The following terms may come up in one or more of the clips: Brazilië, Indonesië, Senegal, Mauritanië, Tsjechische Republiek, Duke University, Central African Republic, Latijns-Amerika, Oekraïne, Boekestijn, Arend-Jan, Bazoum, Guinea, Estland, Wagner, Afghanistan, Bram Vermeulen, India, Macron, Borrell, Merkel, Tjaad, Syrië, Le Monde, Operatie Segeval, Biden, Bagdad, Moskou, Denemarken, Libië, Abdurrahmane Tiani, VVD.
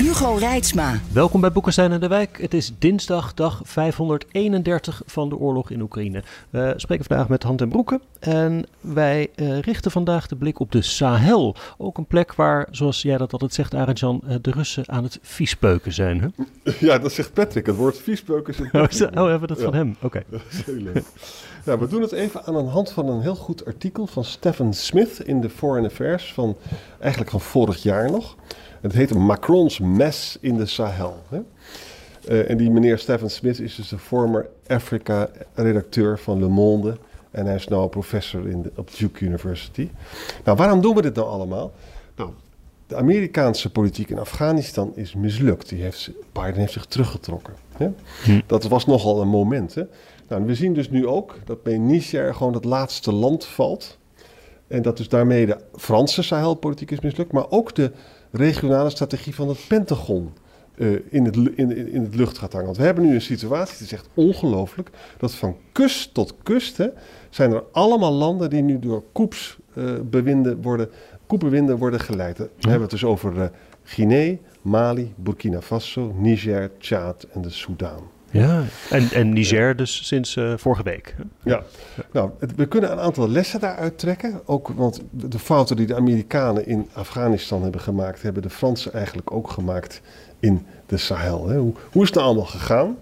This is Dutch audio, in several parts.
Hugo Reitsma. Welkom bij Boekestijn en De Wijk. Het is dinsdag, dag 531 van de oorlog in Oekraïne. We spreken vandaag met Hand en Broeke. En wij richten vandaag de blik op de Sahel. Ook een plek waar, zoals jij dat altijd zegt, Arjan, de Russen aan het viespeuken zijn. Hè? Ja, dat zegt Patrick. Het woord viespeuken is... hebben we dat van hem? Oké. Okay. Heel leuk. Ja, we doen het even aan de hand van een heel goed artikel van Stephen Smith in de Foreign Affairs van vorig jaar nog. Het heet Macron's Mess in de Sahel. Hè? En die meneer Stephen Smith is dus de former Afrika-redacteur van Le Monde. En hij is nou professor op Duke University. Nou, waarom doen we dit nou allemaal? Nou, de Amerikaanse politiek in Afghanistan is mislukt. Biden heeft zich teruggetrokken. Hè? Dat was nogal een moment. Hè? Nou, we zien dus nu ook dat bij Niger gewoon het laatste land valt. En dat dus daarmee de Franse Sahel-politiek is mislukt. Maar ook de regionale strategie van het Pentagon in het lucht gaat hangen. Want we hebben nu een situatie, het is echt ongelooflijk, dat van kust tot kust zijn er allemaal landen die nu door koepbewinden worden geleid. We hebben het dus over Guinea, Mali, Burkina Faso, Niger, Tjaad en de Soedan. Ja, en Niger dus sinds vorige week. Ja, nou, we kunnen een aantal lessen daaruit trekken. Ook, want de fouten die de Amerikanen in Afghanistan hebben gemaakt, hebben de Fransen eigenlijk ook gemaakt in de Sahel. Hè. Hoe is het nou allemaal gegaan?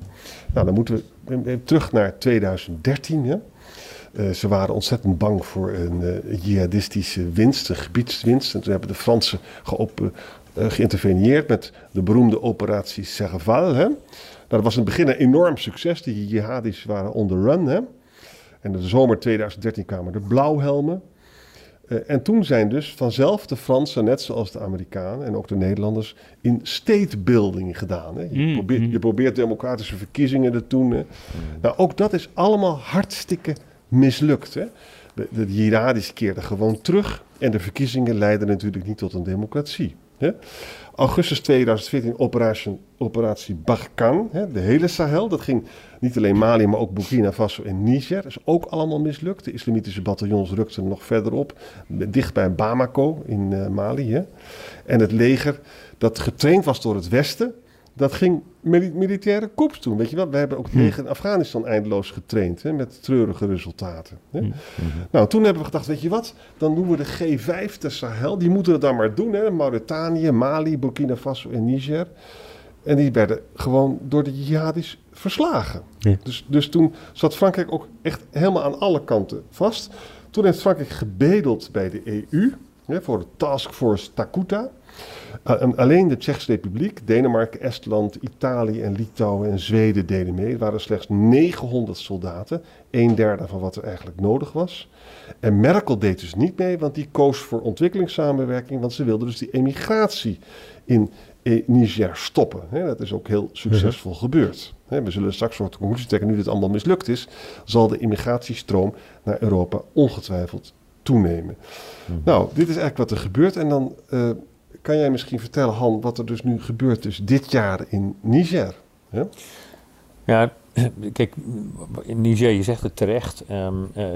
Nou, dan moeten we terug naar 2013. Hè. Ze waren ontzettend bang voor een jihadistische winst, een gebiedswinst. En toen hebben de Fransen geïnterveneerd met de beroemde Operatie Segeval, hè. Nou, dat was in het begin een enorm succes. Die jihadis waren on the run. Hè? En in de zomer 2013 kwamen de blauwhelmen. En toen zijn dus vanzelf de Fransen, net zoals de Amerikanen en ook de Nederlanders, in state building gedaan. Hè? Je probeert democratische verkiezingen te doen. Hè? Nou, ook dat is allemaal hartstikke mislukt. Hè? De jihadis keerden gewoon terug. En de verkiezingen leidden natuurlijk niet tot een democratie. Hè? Augustus 2014 operatie Barkan, de hele Sahel. Dat ging niet alleen Mali, maar ook Burkina Faso en Niger. Dat is ook allemaal mislukt. De islamitische bataljons rukten nog verder op, dicht bij Bamako in Mali. Hè. En het leger dat getraind was door het Westen, dat ging militaire coups doen. Weet je wel, we hebben ook het leger in Afghanistan eindeloos getraind, hè, met treurige resultaten. Hè. Nou, toen hebben we gedacht, weet je wat, dan doen we de G5 de Sahel. Die moeten we dan maar doen, hè. Mauritanië, Mali, Burkina Faso en Niger. En die werden gewoon door de jihadis verslagen. Ja. Dus toen zat Frankrijk ook echt helemaal aan alle kanten vast. Toen heeft Frankrijk gebedeld bij de EU, hè, voor de Taskforce Takuta. Alleen de Tsjechische Republiek, Denemarken, Estland, Italië en Litouwen en Zweden deden mee. Er waren slechts 900 soldaten, 1/3 van wat er eigenlijk nodig was. En Merkel deed dus niet mee, want die koos voor ontwikkelingssamenwerking, want ze wilde dus die emigratie in Niger stoppen. Dat is ook heel succesvol gebeurd. We zullen straks voor de conclusie trekken, nu dit allemaal mislukt is, zal de immigratiestroom naar Europa ongetwijfeld toenemen. Nou, dit is eigenlijk wat er gebeurt. En dan kan jij misschien vertellen, Han, wat er dus nu gebeurt dus dit jaar in Niger? Ja, kijk, in Niger, je zegt het terecht,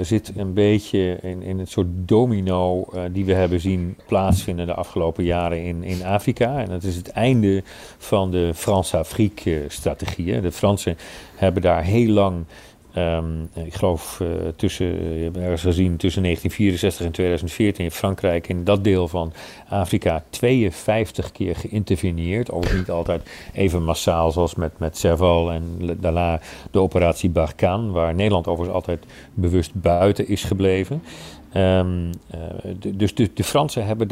zit een beetje in het soort domino die we hebben zien plaatsvinden de afgelopen jaren in Afrika. En dat is het einde van de France-Afrique strategie. De Fransen hebben daar heel lang, ik geloof je hebt ergens gezien, tussen 1964 en 2014 in Frankrijk, in dat deel van Afrika, 52 keer geïnterveneerd. Overigens niet altijd even massaal zoals met Serval en daarna de operatie Barkan, waar Nederland overigens altijd bewust buiten is gebleven. Dus de Fransen hebben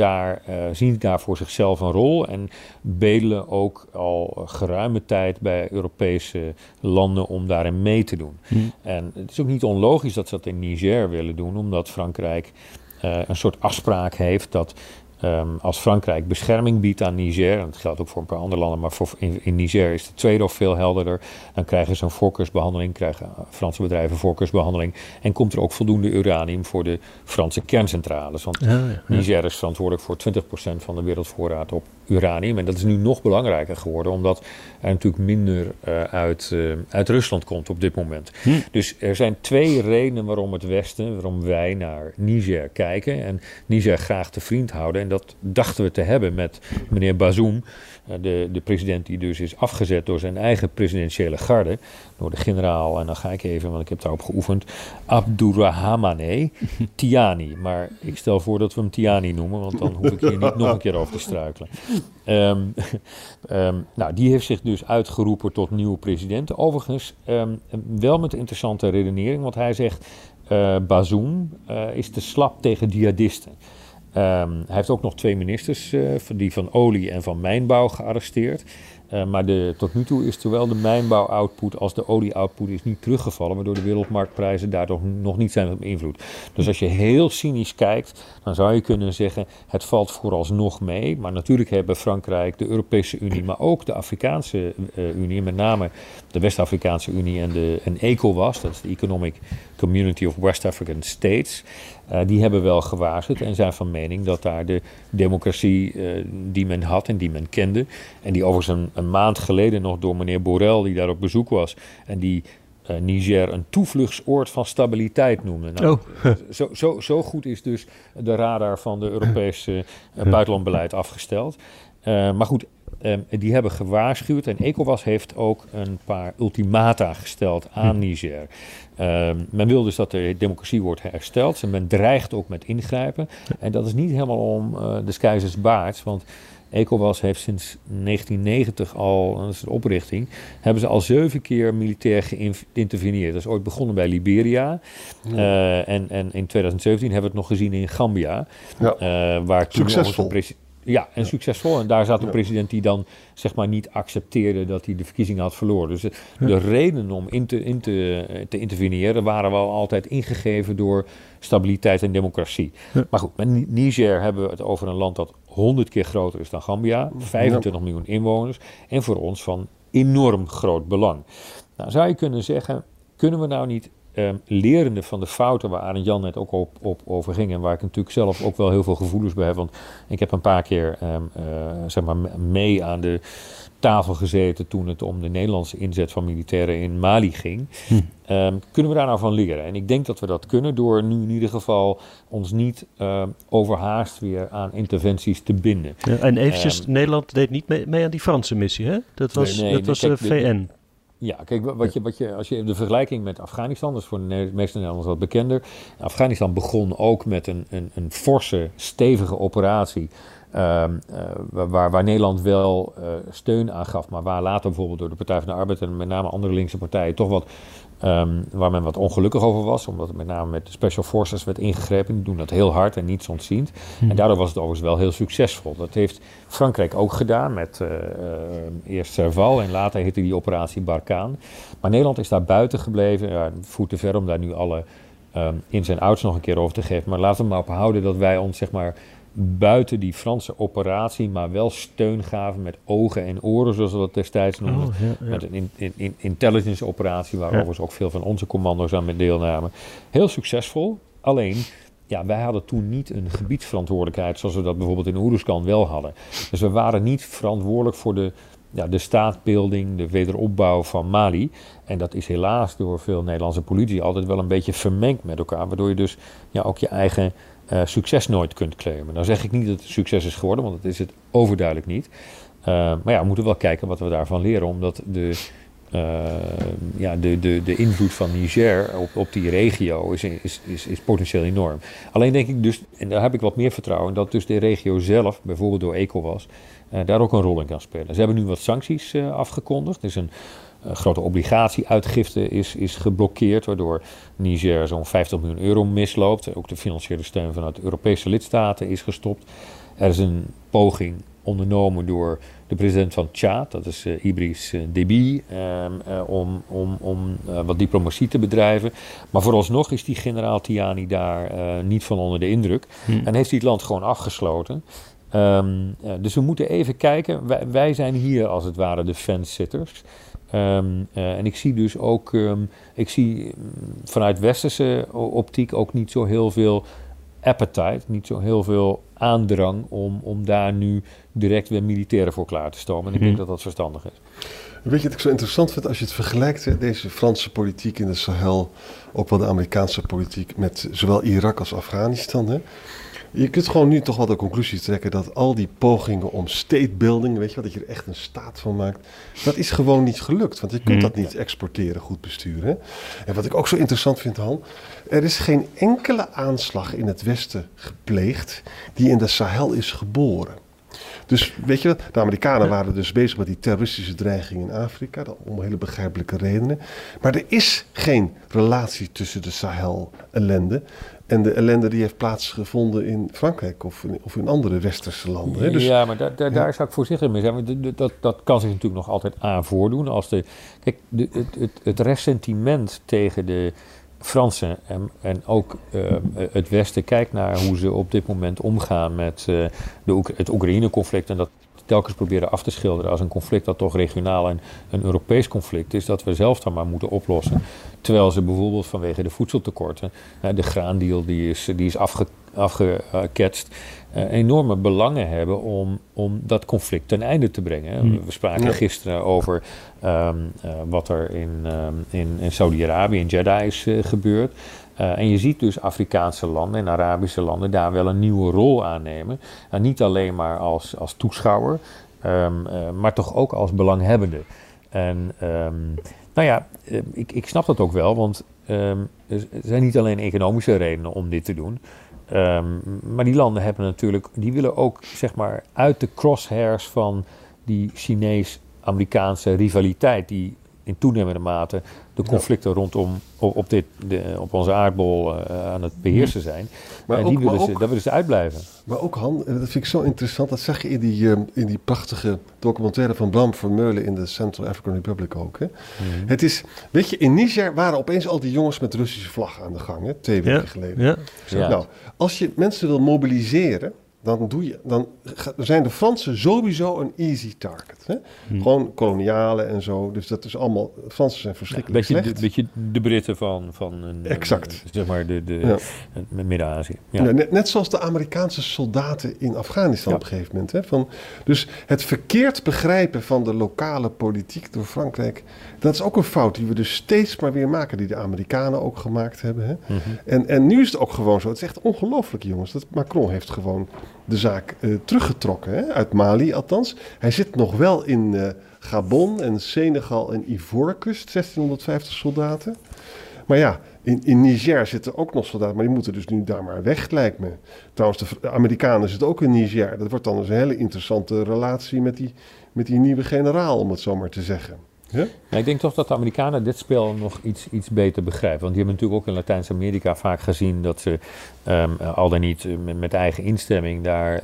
zien daar voor zichzelf een rol en bedelen ook al geruime tijd bij Europese landen om daarin mee te doen. En het is ook niet onlogisch dat ze dat in Niger willen doen, omdat Frankrijk een soort afspraak heeft dat Als Frankrijk bescherming biedt aan Niger, en dat geldt ook voor een paar andere landen, maar in Niger is de trade-off veel helderder, dan krijgen ze een voorkeursbehandeling, krijgen Franse bedrijven voorkeursbehandeling en komt er ook voldoende uranium voor de Franse kerncentrales. Want Niger is verantwoordelijk voor 20% van de wereldvoorraad op uranium en dat is nu nog belangrijker geworden, omdat er natuurlijk minder uit Rusland komt op dit moment. Dus er zijn twee redenen waarom het Westen, waarom wij naar Niger kijken en Niger graag te vriend houden. En dat dachten we te hebben met meneer Bazoum, de president die dus is afgezet door zijn eigen presidentiële garde, door de generaal, en dan ga ik even, want ik heb daarop geoefend, Abdurrahmane Tiani. Maar ik stel voor dat we hem Tiani noemen, want dan hoef ik hier niet nog een keer over te struikelen. Nou, die heeft zich dus uitgeroepen tot nieuwe president. Overigens, wel met interessante redenering, want hij zegt, Bazoum is te slap tegen jihadisten. Hij heeft ook nog twee ministers, die van olie en van mijnbouw, gearresteerd. Maar tot nu toe is zowel de mijnbouw-output als de olie-output is niet teruggevallen, waardoor de wereldmarktprijzen daar nog niet zijn beïnvloed. Dus als je heel cynisch kijkt, dan zou je kunnen zeggen, het valt vooralsnog mee. Maar natuurlijk hebben Frankrijk, de Europese Unie, maar ook de Afrikaanse Unie, met name de West-Afrikaanse Unie en ECOWAS, dat is de Economic Community of West African States, die hebben wel gewaarschuwd en zijn van mening dat daar de democratie die men had en die men kende, en die overigens een maand geleden nog door meneer Borrell, die daar op bezoek was, en die Niger een toevluchtsoord van stabiliteit noemde. Nou, zo goed is dus de radar van de Europese buitenlandbeleid afgesteld. Maar goed, die hebben gewaarschuwd en ECOWAS heeft ook een paar ultimata gesteld aan Niger. Men wil dus dat de democratie wordt hersteld en men dreigt ook met ingrijpen. En dat is niet helemaal om des keizers baard, want ECOWAS heeft sinds 1990 al, dat is de oprichting, hebben ze al 7 keer militair geïnterveneerd. Dat is ooit begonnen bij Liberia. Ja. En in 2017 hebben we het nog gezien in Gambia. Ja. Waar toen succesvol. Succesvol. En daar zat een president die dan zeg maar niet accepteerde dat hij de verkiezingen had verloren. Dus de redenen om te interveneren waren wel altijd ingegeven door stabiliteit en democratie. Ja. Maar goed, met Niger hebben we het over een land dat 100 keer groter is dan Gambia. 25 miljoen inwoners. En voor ons van enorm groot belang. Nou, zou je kunnen zeggen, kunnen we nou niet lerende van de fouten waar Arend Jan net ook over ging en waar ik natuurlijk zelf ook wel heel veel gevoelens bij heb, want ik heb een paar keer mee aan de tafel gezeten toen het om de Nederlandse inzet van militairen in Mali ging. Kunnen we daar nou van leren? En ik denk dat we dat kunnen door nu in ieder geval ons niet overhaast weer aan interventies te binden. Ja, en eventjes, Nederland deed niet mee aan die Franse missie, hè? Dat was VN. Ja, kijk, als je de vergelijking met Afghanistan, dat is voor de meeste Nederlanders wat bekender. Afghanistan begon ook met een forse, stevige operatie. Waar Nederland wel steun aan gaf, maar waar later bijvoorbeeld door de Partij van de Arbeid en met name andere linkse partijen toch wat, waar men wat ongelukkig over was, omdat het met name met de Special Forces werd ingegrepen. Die doen dat heel hard en niets ontziend. En daardoor was het overigens wel heel succesvol. Dat heeft Frankrijk ook gedaan met eerst Serval en later heette die Operatie Barkan. Maar Nederland is daar buiten gebleven. Het voert te ver om daar nu alle ins en outs nog een keer over te geven. Maar laten we maar ophouden dat wij ons zeg maar buiten die Franse operatie, maar wel steun gaven met ogen en oren, zoals we dat destijds noemden. Met een intelligence operatie, waar overigens ook veel van onze commando's aan deelnamen. Heel succesvol, alleen wij hadden toen niet een gebiedsverantwoordelijkheid, zoals we dat bijvoorbeeld in Oeruzkan wel hadden. Dus we waren niet verantwoordelijk voor de staatbeelding, de wederopbouw van Mali. En dat is helaas door veel Nederlandse politici altijd wel een beetje vermengd met elkaar, waardoor je dus ook je eigen succes nooit kunt claimen. Dan zeg ik niet dat het succes is geworden, want dat is het overduidelijk niet. Maar we moeten wel kijken wat we daarvan leren, omdat de invloed van Niger op die regio is potentieel enorm. Alleen denk ik dus, en daar heb ik wat meer vertrouwen in, dat dus de regio zelf, bijvoorbeeld door ECOWAS, daar ook een rol in kan spelen. Ze hebben nu wat sancties afgekondigd. Er is een grote obligatieuitgifte is geblokkeerd, waardoor Niger zo'n 50 miljoen euro misloopt. Ook de financiële steun vanuit de Europese lidstaten is gestopt. Er is een poging ondernomen door de president van Tjaad, dat is Idriss Deby, om wat diplomatie te bedrijven. Maar vooralsnog is die generaal Tiani daar niet van onder de indruk. En heeft hij het land gewoon afgesloten. Dus we moeten even kijken. Wij zijn hier als het ware de fence-sitters. En ik zie dus ook, vanuit westerse optiek ook niet zo heel veel appetite, niet zo heel veel aandrang om daar nu direct weer militairen voor klaar te stomen. En ik denk dat dat verstandig is. Weet je wat ik zo interessant vind als je het vergelijkt, hè, deze Franse politiek in de Sahel, ook wel de Amerikaanse politiek met zowel Irak als Afghanistan, hè? Je kunt gewoon nu toch wel de conclusie trekken dat al die pogingen om state-building, weet je wel, dat je er echt een staat van maakt, dat is gewoon niet gelukt. Want je kunt dat niet exporteren, goed besturen. Hè? En wat ik ook zo interessant vind, Han, er is geen enkele aanslag in het Westen gepleegd die in de Sahel is geboren. Dus weet je wat, de Amerikanen waren dus bezig met die terroristische dreiging in Afrika, om hele begrijpelijke redenen. Maar er is geen relatie tussen de Sahel-ellende en de ellende die heeft plaatsgevonden in Frankrijk of in andere westerse landen. Hè? Dus, ja, maar daar zou ik voorzichtig mee zijn. Want dat kan zich natuurlijk nog altijd aan voordoen. Kijk, het ressentiment tegen de Fransen en ook het Westen kijkt naar hoe ze op dit moment omgaan met het Oekraïne-conflict en dat telkens proberen af te schilderen als een conflict dat toch regionaal en een Europees conflict is, dat we zelf dan maar moeten oplossen. Terwijl ze bijvoorbeeld vanwege de voedseltekorten, de graandeal die is afgeketst, enorme belangen hebben om dat conflict ten einde te brengen. We spraken gisteren over wat er in Saudi-Arabië, in Jeddah is gebeurd. En je ziet dus Afrikaanse landen en Arabische landen daar wel een nieuwe rol aannemen. En niet alleen maar als toeschouwer, maar toch ook als belanghebbende. En ik snap dat ook wel, want er zijn niet alleen economische redenen om dit te doen. Maar die landen hebben natuurlijk, die willen ook zeg maar uit de crosshairs van die Chinees-Amerikaanse rivaliteit die in toenemende mate de conflicten rondom op onze aardbol aan het beheersen zijn. Daar willen ze uitblijven. Maar ook Han, dat vind ik zo interessant, dat zag je in die prachtige documentaire van Bram Vermeulen in de Central African Republic ook. Hè? Mm-hmm. Het is, weet je, in Niger waren opeens al die jongens met Russische vlag aan de gang, hè? 2 weken geleden. Ja. Ja. Nou, als je mensen wil mobiliseren, dan zijn de Fransen sowieso een easy target. Hè? Gewoon kolonialen en zo. Dus dat is allemaal. De Fransen zijn verschrikkelijk slecht. Een beetje de Britten van exact. Zeg maar de Midden-Azië. Ja. Ja, net zoals de Amerikaanse soldaten in Afghanistan op een gegeven moment. Hè? Dus het verkeerd begrijpen van de lokale politiek door Frankrijk, dat is ook een fout die we dus steeds maar weer maken, die de Amerikanen ook gemaakt hebben. Hè? Mm-hmm. En nu is het ook gewoon zo. Het is echt ongelooflijk, jongens. Dat Macron heeft gewoon de zaak teruggetrokken, hè? Uit Mali althans. Hij zit nog wel in Gabon en Senegal en Ivoorkust, 1650 soldaten. Maar ja, in Niger zitten ook nog soldaten, maar die moeten dus nu daar maar weg, lijkt me. Trouwens, de Amerikanen zitten ook in Niger. Dat wordt dan dus een hele interessante relatie met die nieuwe generaal, om het zo maar te zeggen. Ja? Nou, ik denk toch dat de Amerikanen dit spel nog iets beter begrijpen. Want die hebben natuurlijk ook in Latijns-Amerika vaak gezien dat ze al dan niet met eigen instemming daar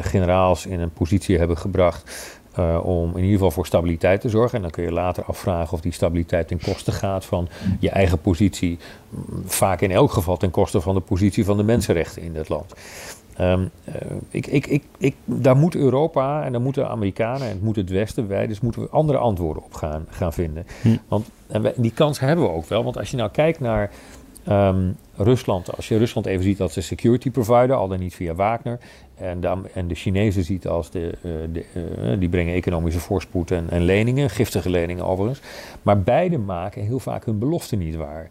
generaals in een positie hebben gebracht om in ieder geval voor stabiliteit te zorgen. En dan kun je later afvragen of die stabiliteit ten koste gaat van je eigen positie. Vaak in elk geval ten koste van de positie van de mensenrechten in dat land. Daar moet Europa en daar moeten de Amerikanen en het moet het Westen, moeten we andere antwoorden op gaan vinden. Want die kans hebben we ook wel. Want als je nou kijkt naar Rusland, als je Rusland even ziet als de security provider, al dan niet via Wagner, en de Chinezen ziet als die brengen economische voorspoed en leningen, giftige leningen overigens. Maar beide maken heel vaak hun beloften niet waar.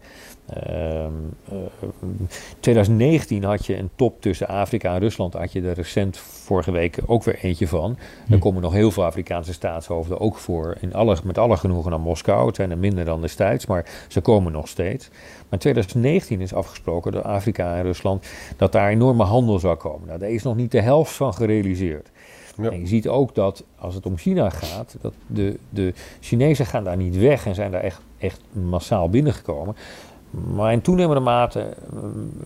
2019 had je een top tussen Afrika en Rusland, had je er recent vorige week ook weer eentje van. Er komen nog heel veel Afrikaanse staatshoofden ook voor, met alle genoegen naar Moskou. Het zijn er minder dan destijds, maar ze komen nog steeds. Maar in 2019 is afgesproken door Afrika en Rusland dat daar enorme handel zou komen. Nou, daar is nog niet de helft van gerealiseerd. Ja. En je ziet ook dat als het om China gaat, dat de Chinezen gaan daar niet weg en zijn daar echt massaal binnengekomen. Maar in toenemende mate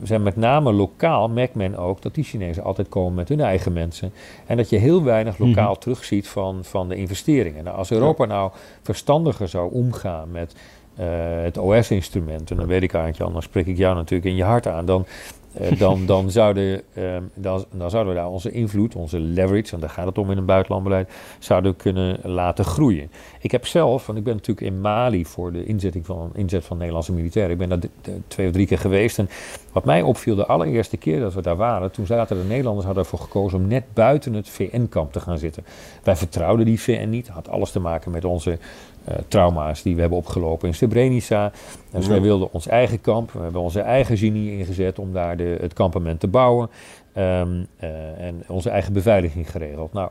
zijn met name lokaal, merkt men ook, dat die Chinezen altijd komen met hun eigen mensen. En dat je heel weinig lokaal terugziet van de investeringen. Nou, als Europa nou verstandiger zou omgaan met het OS-instrument, en dan weet ik eigenlijk, anders spreek ik jou natuurlijk in je hart aan, dan Dan zouden we daar onze invloed, onze leverage, en daar gaat het om in een buitenlandbeleid, zouden we kunnen laten groeien. Ik heb zelf, want ik ben natuurlijk in Mali voor de inzet van Nederlandse militairen. Ik ben daar 2 of 3 keer geweest. En wat mij opviel de allereerste keer dat we daar waren, toen zaten de Nederlanders hadden ervoor gekozen om net buiten het VN-kamp te gaan zitten. Wij vertrouwden die VN niet. Had alles te maken met onze trauma's die we hebben opgelopen in Srebrenica. Dus wij wilden ons eigen kamp, we hebben onze eigen genie ingezet om daar het kampement te bouwen. En onze eigen beveiliging geregeld. Nou,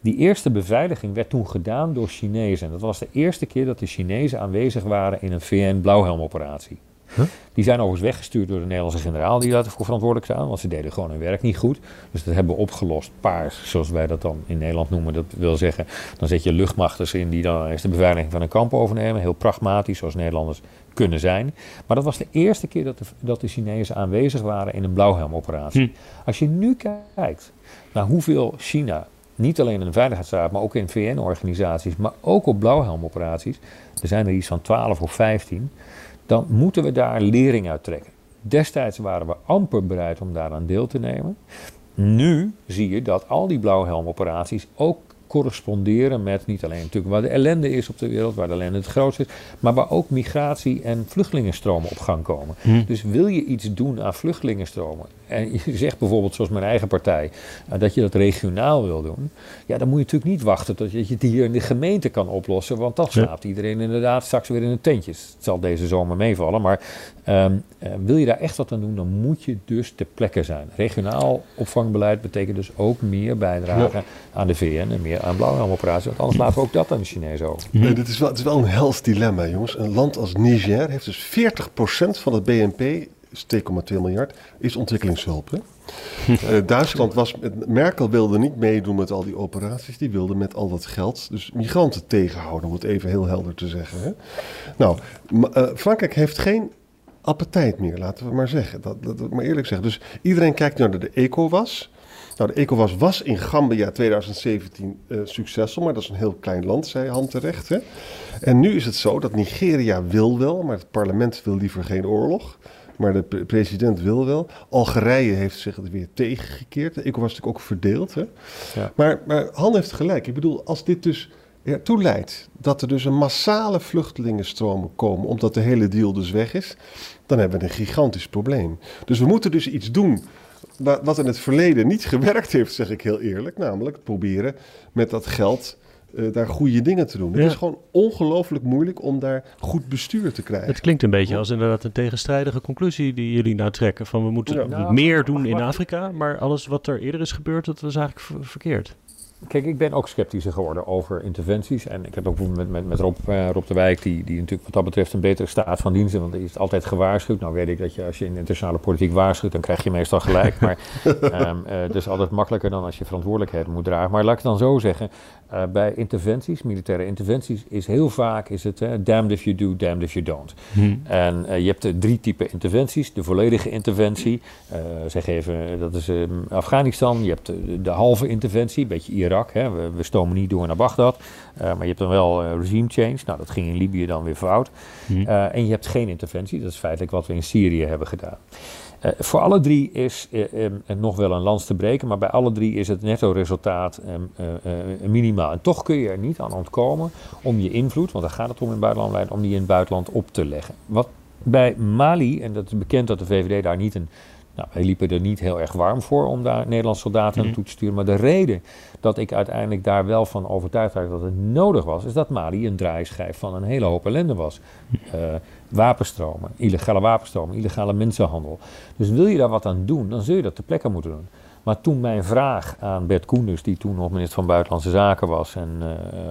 die eerste beveiliging werd toen gedaan door Chinezen. En dat was de eerste keer dat de Chinezen aanwezig waren in een VN-blauwhelmoperatie. Huh? Die zijn overigens weggestuurd door de Nederlandse generaal die daarvoor verantwoordelijk zijn, want ze deden gewoon hun werk niet goed. Dus dat hebben we opgelost, paars, zoals wij dat dan in Nederland noemen. Dat wil zeggen, dan zet je luchtmachters in die dan eerst de beveiliging van een kamp overnemen. Heel pragmatisch, zoals Nederlanders kunnen zijn. Maar dat was de eerste keer dat de Chinezen aanwezig waren in een blauwhelmoperatie. Als je nu kijkt naar hoeveel China, niet alleen in de veiligheidsraad, maar ook in VN-organisaties, maar ook op blauwhelmoperaties, er zijn er iets van 12 of 15... dan moeten we daar lering uit trekken. Destijds waren we amper bereid om daaraan deel te nemen. Nu zie je dat al die blauwhelmoperaties ook corresponderen met niet alleen natuurlijk waar de ellende is op de wereld, waar de ellende het grootste is, maar waar ook migratie en vluchtelingenstromen op gang komen. Dus wil je iets doen aan vluchtelingenstromen, en je zegt bijvoorbeeld zoals mijn eigen partij, dat je dat regionaal wil doen, ja, dan moet je natuurlijk niet wachten tot je het hier in de gemeente kan oplossen, want dan slaapt iedereen inderdaad straks weer in een tentje. Het zal deze zomer meevallen, maar wil je daar echt wat aan doen, dan moet je dus ter plekke zijn. Regionaal opvangbeleid betekent dus ook meer bijdrage aan de VN en meer aan blauwhelmoperaties, want anders laten we ook dat aan de Chinezen over. Nee, dit is wel een hels dilemma, jongens. Een land als Niger heeft dus 40% van het BNP, 2,2 miljard, is ontwikkelingshulp. Hè? Duitsland was... Merkel wilde niet meedoen met al die operaties. Die wilde met al dat geld dus migranten tegenhouden, om het even heel helder te zeggen. Hè? Nou, Frankrijk heeft geen appetijt meer, laten we maar zeggen. Dat maar eerlijk zeggen. Dus iedereen kijkt nu naar de ECOWAS. Nou, de ECOWAS was in Gambia 2017 succesvol, maar dat is een heel klein land, zei Han terecht. Hè? En nu is het zo dat Nigeria wil wel, maar het parlement wil liever geen oorlog. Maar de president wil wel. Algerije heeft zich er weer tegengekeerd. De ECOWAS was natuurlijk ook verdeeld. Hè? Ja. Maar Han heeft gelijk. Ik bedoel, als dit dus ertoe leidt dat er dus een massale vluchtelingenstromen komen, omdat de hele deal dus weg is, dan hebben we een gigantisch probleem. Dus we moeten dus iets doen wat in het verleden niet gewerkt heeft, zeg ik heel eerlijk. Namelijk proberen met dat geld daar goede dingen te doen. Het is gewoon ongelooflijk moeilijk om daar goed bestuur te krijgen. Het klinkt een beetje als inderdaad een tegenstrijdige conclusie die jullie nou trekken. Van we moeten meer doen in Afrika, maar alles wat er eerder is gebeurd, dat was eigenlijk verkeerd. Kijk, ik ben ook sceptischer geworden over interventies. En ik heb ook met Rob de Wijk, die natuurlijk wat dat betreft een betere staat van diensten, want die is altijd gewaarschuwd. Nou weet ik dat je, als je in internationale politiek waarschuwt, dan krijg je meestal gelijk. Maar het is altijd makkelijker dan als je verantwoordelijkheid moet dragen. Maar laat ik dan zo zeggen, bij interventies, militaire interventies, is heel vaak damned if you do, damned if you don't. En je hebt 3 typen interventies. De volledige interventie, zeg even, dat is Afghanistan. Je hebt de halve interventie, een beetje Irak, hè. We stomen niet door naar Bagdad. Maar je hebt dan wel regime change. Nou, dat ging in Libië dan weer fout. En je hebt geen interventie. Dat is feitelijk wat we in Syrië hebben gedaan. Voor alle 3 is nog wel een lans te breken, maar bij alle 3 is het netto-resultaat minimaal. En toch kun je er niet aan ontkomen om je invloed, want daar gaat het om in het buitenland, om die in het buitenland op te leggen. Wat bij Mali, en dat is bekend dat de VVD daar niet een... Nou, wij liepen er niet heel erg warm voor om daar Nederlandse soldaten naartoe te sturen. Maar de reden dat ik uiteindelijk daar wel van overtuigd was dat het nodig was, is dat Mali een draaischijf van een hele hoop ellende was. Wapenstromen, illegale mensenhandel. Dus wil je daar wat aan doen, dan zul je dat ter plekke moeten doen. Maar toen mijn vraag aan Bert Koenders, die toen nog minister van Buitenlandse Zaken was, en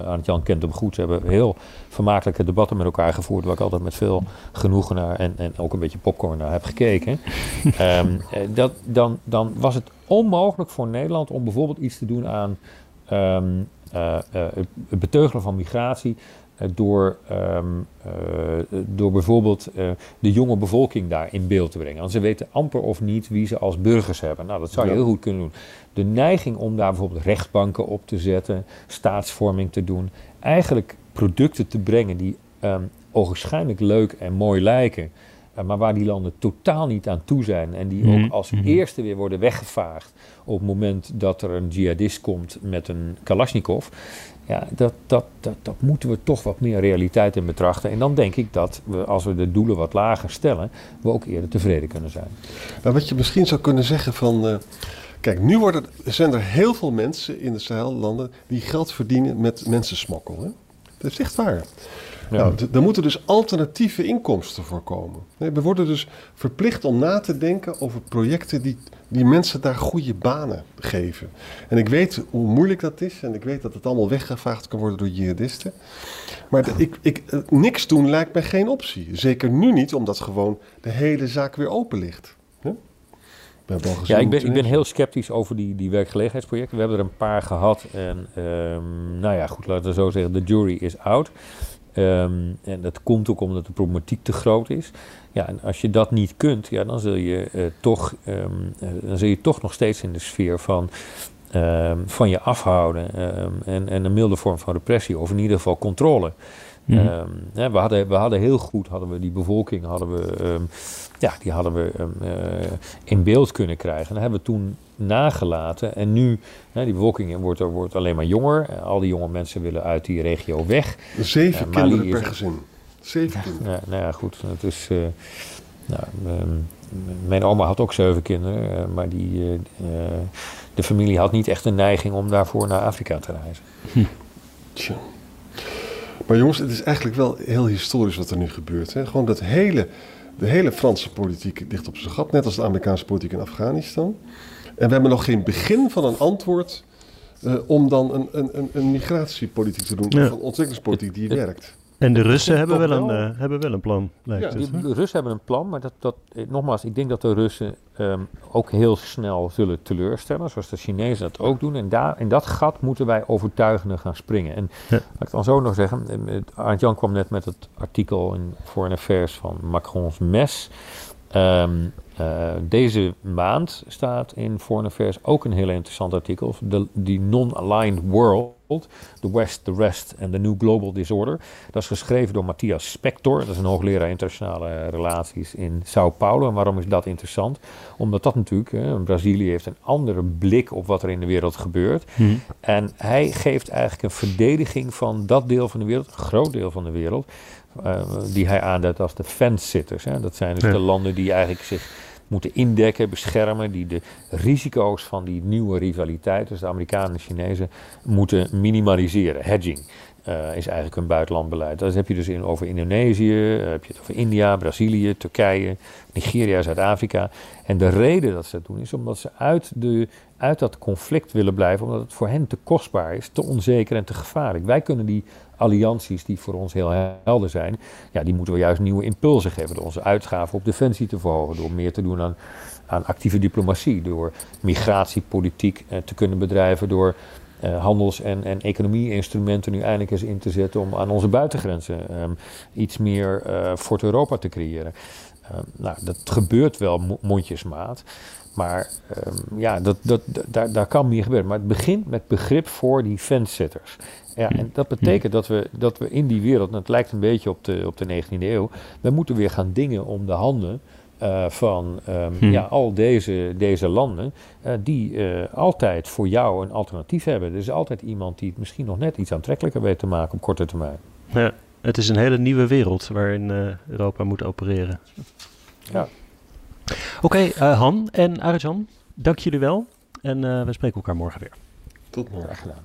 Arend-Jan kent hem goed, ze hebben heel vermakelijke debatten met elkaar gevoerd, waar ik altijd met veel genoegen naar en ook een beetje popcorn naar heb gekeken. Dan was het onmogelijk voor Nederland om bijvoorbeeld iets te doen aan het beteugelen van migratie door bijvoorbeeld de jonge bevolking daar in beeld te brengen. Want ze weten amper of niet wie ze als burgers hebben. Nou, dat zou je heel goed kunnen doen. De neiging om daar bijvoorbeeld rechtbanken op te zetten, staatsvorming te doen, eigenlijk producten te brengen die ogenschijnlijk leuk en mooi lijken, maar waar die landen totaal niet aan toe zijn en die ook als eerste weer worden weggevaagd op het moment dat er een jihadist komt met een Kalashnikov. Ja, dat moeten we toch wat meer realiteit in betrachten. En dan denk ik dat we, als we de doelen wat lager stellen, we ook eerder tevreden kunnen zijn. Maar wat je misschien zou kunnen zeggen van... Kijk, nu zijn er heel veel mensen in de Sahellanden die geld verdienen met mensensmokkel. Hè? Dat is echt waar. Ja. Nou, daar moeten dus alternatieve inkomsten voor komen. We worden dus verplicht om na te denken over projecten die mensen daar goede banen geven. En ik weet hoe moeilijk dat is en ik weet dat het allemaal weggevaagd kan worden door jihadisten. Maar niks doen lijkt mij geen optie. Zeker nu niet, omdat gewoon de hele zaak weer open ligt. Ja, ik ben heel sceptisch over die werkgelegenheidsprojecten. We hebben er een paar gehad en nou ja, goed, laten we zo zeggen, de jury is out. En dat komt ook omdat de problematiek te groot is. Ja, en als je dat niet kunt, ja, dan zul je toch nog steeds in de sfeer van je afhouden en een milde vorm van repressie, of in ieder geval controle. We hadden die bevolking in beeld kunnen krijgen. En dat hebben we toen nagelaten. En nu, die bevolking wordt alleen maar jonger. Al die jonge mensen willen uit die regio weg. 7 kinderen per gezin. 7 kinderen. Mijn oma had ook 7 kinderen. Maar de familie had niet echt een neiging om daarvoor naar Afrika te reizen. Tja. Maar jongens, het is eigenlijk wel heel historisch wat er nu gebeurt. Hè? Gewoon de hele Franse politiek ligt op zijn gat, net als de Amerikaanse politiek in Afghanistan. En we hebben nog geen begin van een antwoord om dan een migratiepolitiek te doen, of een ontwikkelingspolitiek die werkt. En de Russen hebben wel een plan, lijkt het. De Russen hebben een plan, maar nogmaals, ik denk dat de Russen ook heel snel zullen teleurstellen, zoals de Chinezen dat ook doen. En in dat gat moeten wij overtuigender gaan springen. En laat ik dan zo nog zeggen, Arjan kwam net met het artikel in Foreign Affairs van Macrons mes. Deze maand staat in Foreign Affairs ook een heel interessant artikel. Die Non-Aligned World, The West, The Rest and The New Global Disorder. Dat is geschreven door Matthias Spector. Dat is een hoogleraar internationale relaties in Sao Paulo. En waarom is dat interessant? Omdat dat natuurlijk, Brazilië heeft een andere blik op wat er in de wereld gebeurt. En hij geeft eigenlijk een verdediging van dat deel van de wereld, een groot deel van de wereld, die hij aanduidt als de fence-sitters. Dat zijn dus de landen die eigenlijk zich moeten indekken, beschermen, die de risico's van die nieuwe rivaliteit tussen de Amerikanen en de Chinezen moeten minimaliseren. Hedging is eigenlijk hun buitenlandbeleid. Dat heb je dus over Indonesië, heb je het over India, Brazilië, Turkije, Nigeria, Zuid-Afrika. En de reden dat ze dat doen is omdat ze uit dat conflict willen blijven, omdat het voor hen te kostbaar is, te onzeker en te gevaarlijk. Wij kunnen die allianties die voor ons heel helder zijn, ja, die moeten we juist nieuwe impulsen geven door onze uitgaven op defensie te verhogen, door meer te doen aan actieve diplomatie, door migratiepolitiek te kunnen bedrijven, door handels- en economie-instrumenten nu eindelijk eens in te zetten om aan onze buitengrenzen iets meer Fort Europa te creëren. Dat gebeurt wel mondjesmaat. Maar daar kan meer gebeuren. Maar het begint met begrip voor die fence-sitters. Ja, en dat betekent dat we in die wereld, en het lijkt een beetje op de 19e eeuw, we moeten weer gaan dingen om de handen al deze landen die altijd voor jou een alternatief hebben. Er is altijd iemand die het misschien nog net iets aantrekkelijker weet te maken op korte termijn. Ja, het is een hele nieuwe wereld waarin Europa moet opereren. Ja. Oké, Han en Arjan, dank jullie wel. En we spreken elkaar morgen weer. Tot morgen. Graag gedaan.